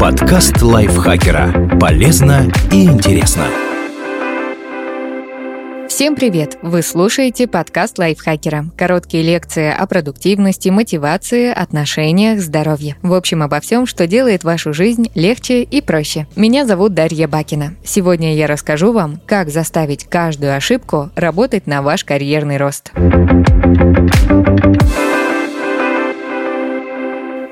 Подкаст Лайфхакера. Полезно и интересно. Всем привет! Вы слушаете подкаст Лайфхакера. Короткие лекции о продуктивности, мотивации, отношениях, здоровье. В общем, обо всем, что делает вашу жизнь легче и проще. Меня зовут Дарья Бакина. Сегодня я расскажу вам, как заставить каждую ошибку работать на ваш карьерный рост.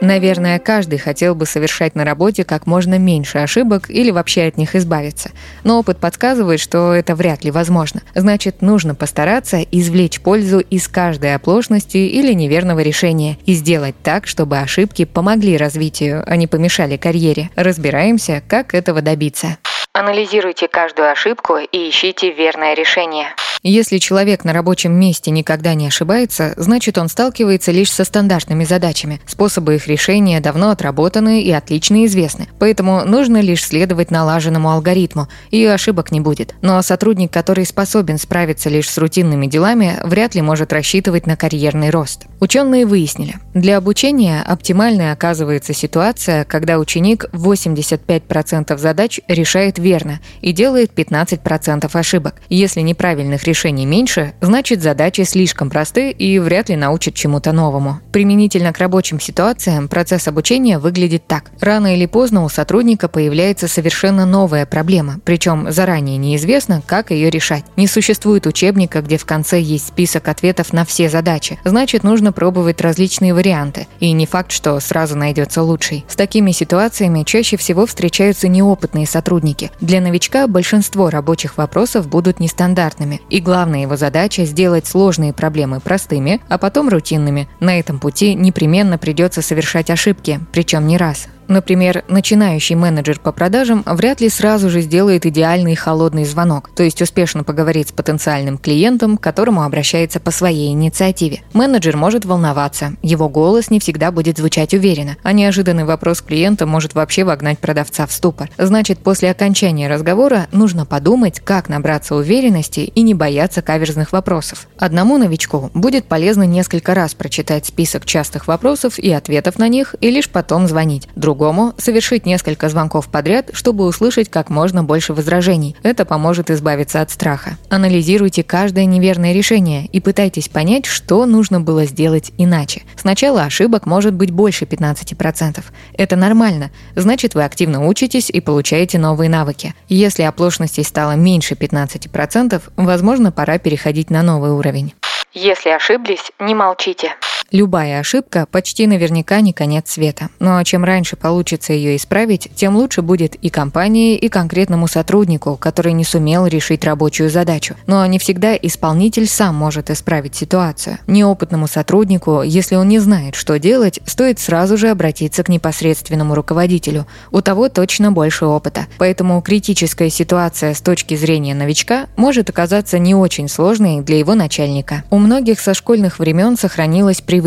Наверное, каждый хотел бы совершать на работе как можно меньше ошибок или вообще от них избавиться. Но опыт подсказывает, что это вряд ли возможно. Значит, нужно постараться извлечь пользу из каждой оплошности или неверного решения и сделать так, чтобы ошибки помогли развитию, а не помешали карьере. Разбираемся, как этого добиться. Анализируйте каждую ошибку и ищите верное решение. Если человек на рабочем месте никогда не ошибается, значит, он сталкивается лишь со стандартными задачами. Способы их решения давно отработаны и отлично известны. Поэтому нужно лишь следовать налаженному алгоритму, и ошибок не будет. Но сотрудник, который способен справиться лишь с рутинными делами, вряд ли может рассчитывать на карьерный рост. Ученые выяснили, для обучения оптимальной оказывается ситуация, когда ученик 85% задач решает верно и делает 15% ошибок. Если неправильных решений меньше, значит, задачи слишком просты и вряд ли научат чему-то новому. Применительно к рабочим ситуациям процесс обучения выглядит так. Рано или поздно у сотрудника появляется совершенно новая проблема, причем заранее неизвестно, как ее решать. Не существует учебника, где в конце есть список ответов на все задачи. Значит, нужно пробовать различные варианты, и не факт, что сразу найдется лучший. С такими ситуациями чаще всего встречаются неопытные сотрудники. Для новичка большинство рабочих вопросов будут нестандартными. И главная его задача – сделать сложные проблемы простыми, а потом рутинными. На этом пути непременно придется совершать ошибки, причем не раз. Например, начинающий менеджер по продажам вряд ли сразу же сделает идеальный холодный звонок, то есть успешно поговорит с потенциальным клиентом, к которому обращается по своей инициативе. Менеджер может волноваться, его голос не всегда будет звучать уверенно, а неожиданный вопрос клиента может вообще вогнать продавца в ступор. Значит, после окончания разговора нужно подумать, как набраться уверенности и не бояться каверзных вопросов. Одному новичку будет полезно несколько раз прочитать список частых вопросов и ответов на них, и лишь потом звонить. Другому совершить несколько звонков подряд, чтобы услышать как можно больше возражений. Это поможет избавиться от страха. Анализируйте каждое неверное решение и пытайтесь понять, что нужно было сделать иначе. Сначала ошибок может быть больше 15%. Это нормально. Значит, вы активно учитесь и получаете новые навыки. Если оплошностей стало меньше 15%, возможно, пора переходить на новый уровень. Если ошиблись, не молчите. Любая ошибка почти наверняка не конец света. Но чем раньше получится ее исправить, тем лучше будет и компании, и конкретному сотруднику, который не сумел решить рабочую задачу. Но не всегда исполнитель сам может исправить ситуацию. Неопытному сотруднику, если он не знает, что делать, стоит сразу же обратиться к непосредственному руководителю. У того точно больше опыта. Поэтому критическая ситуация с точки зрения новичка может оказаться не очень сложной для его начальника. У многих со школьных времен сохранилась привычка.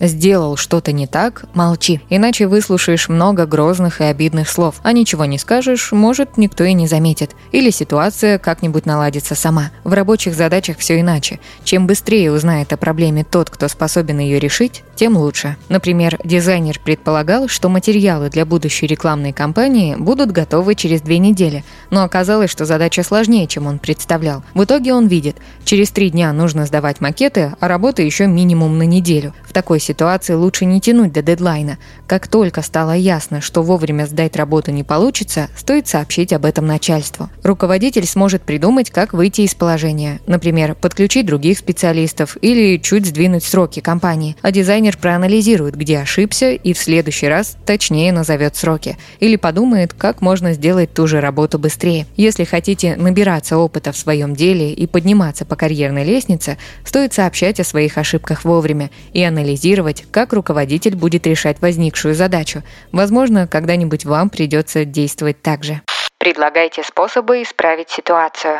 Сделал что-то не так – молчи, иначе выслушаешь много грозных и обидных слов, а ничего не скажешь, может, никто и не заметит. Или ситуация как-нибудь наладится сама. В рабочих задачах все иначе. Чем быстрее узнает о проблеме тот, кто способен ее решить, тем лучше. Например, дизайнер предполагал, что материалы для будущей рекламной кампании будут готовы через 2 недели, но оказалось, что задача сложнее, чем он представлял. В итоге он видит – через 3 дня нужно сдавать макеты, а работы еще минимум на неделю. В такой ситуации лучше не тянуть до дедлайна. Как только стало ясно, что вовремя сдать работу не получится, стоит сообщить об этом начальству. Руководитель сможет придумать, как выйти из положения. Например, подключить других специалистов или чуть сдвинуть сроки кампании. А дизайнер проанализирует, где ошибся, и в следующий раз точнее назовет сроки. Или подумает, как можно сделать ту же работу быстрее. Если хотите набираться опыта в своем деле и подниматься по карьерной лестнице, стоит сообщать о своих ошибках вовремя и анализировать, как руководитель будет решать возникшую задачу. Возможно, когда-нибудь вам придется действовать так же. Предлагайте способы исправить ситуацию.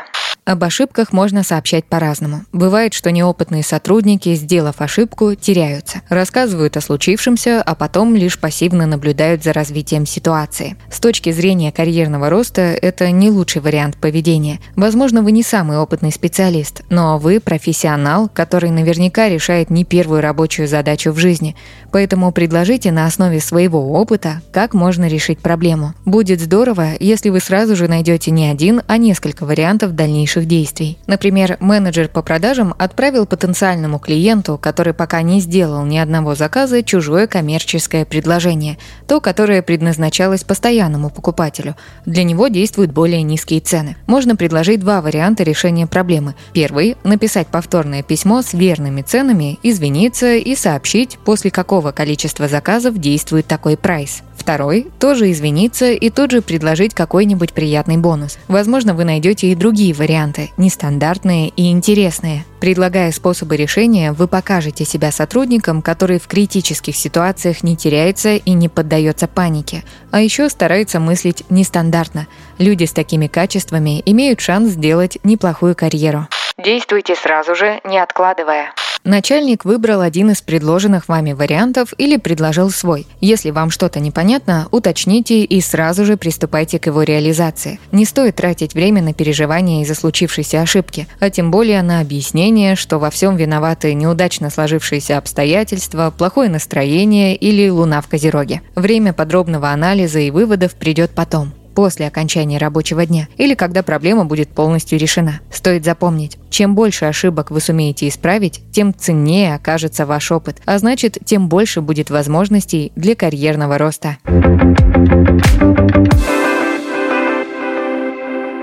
Об ошибках можно сообщать по-разному. Бывает, что неопытные сотрудники, сделав ошибку, теряются, рассказывают о случившемся, а потом лишь пассивно наблюдают за развитием ситуации. С точки зрения карьерного роста это не лучший вариант поведения. Возможно, вы не самый опытный специалист, но вы профессионал, который наверняка решает не первую рабочую задачу в жизни. Поэтому предложите на основе своего опыта, как можно решить проблему. Будет здорово, если вы сразу же найдете не один, а несколько вариантов дальнейших действий. Например, менеджер по продажам отправил потенциальному клиенту, который пока не сделал ни одного заказа, чужое коммерческое предложение, то, которое предназначалось постоянному покупателю. Для него действуют более низкие цены. Можно предложить два варианта решения проблемы. Первый – написать повторное письмо с верными ценами, извиниться и сообщить, после какого количества заказов действует такой прайс. Второй – тоже извиниться и тут же предложить какой-нибудь приятный бонус. Возможно, вы найдете и другие варианты, нестандартные и интересные. Предлагая способы решения, вы покажете себя сотрудником, который в критических ситуациях не теряется и не поддается панике, а еще старается мыслить нестандартно. Люди с такими качествами имеют шанс сделать неплохую карьеру. Действуйте сразу же, не откладывая. Начальник выбрал один из предложенных вами вариантов или предложил свой. Если вам что-то непонятно, уточните и сразу же приступайте к его реализации. Не стоит тратить время на переживания из-за случившейся ошибки, а тем более на объяснение, что во всем виноваты неудачно сложившиеся обстоятельства, плохое настроение или луна в Козероге. Время подробного анализа и выводов придет потом, после окончания рабочего дня или когда проблема будет полностью решена. Стоит запомнить, чем больше ошибок вы сумеете исправить, тем ценнее окажется ваш опыт, а значит, тем больше будет возможностей для карьерного роста.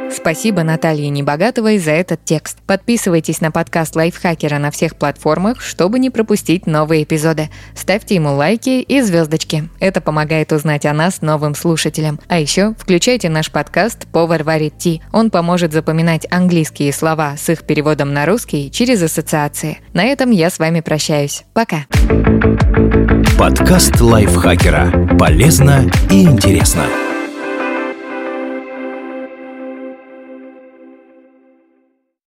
Спасибо Наталье Небогатовой за этот текст. Подписывайтесь на подкаст Лайфхакера на всех платформах, чтобы не пропустить новые эпизоды. Ставьте ему лайки и звездочки. Это помогает узнать о нас новым слушателям. А еще включайте наш подкаст «Повар варит Ти». Он поможет запоминать английские слова с их переводом на русский через ассоциации. На этом я с вами прощаюсь. Пока. Подкаст Лайфхакера. Полезно и интересно.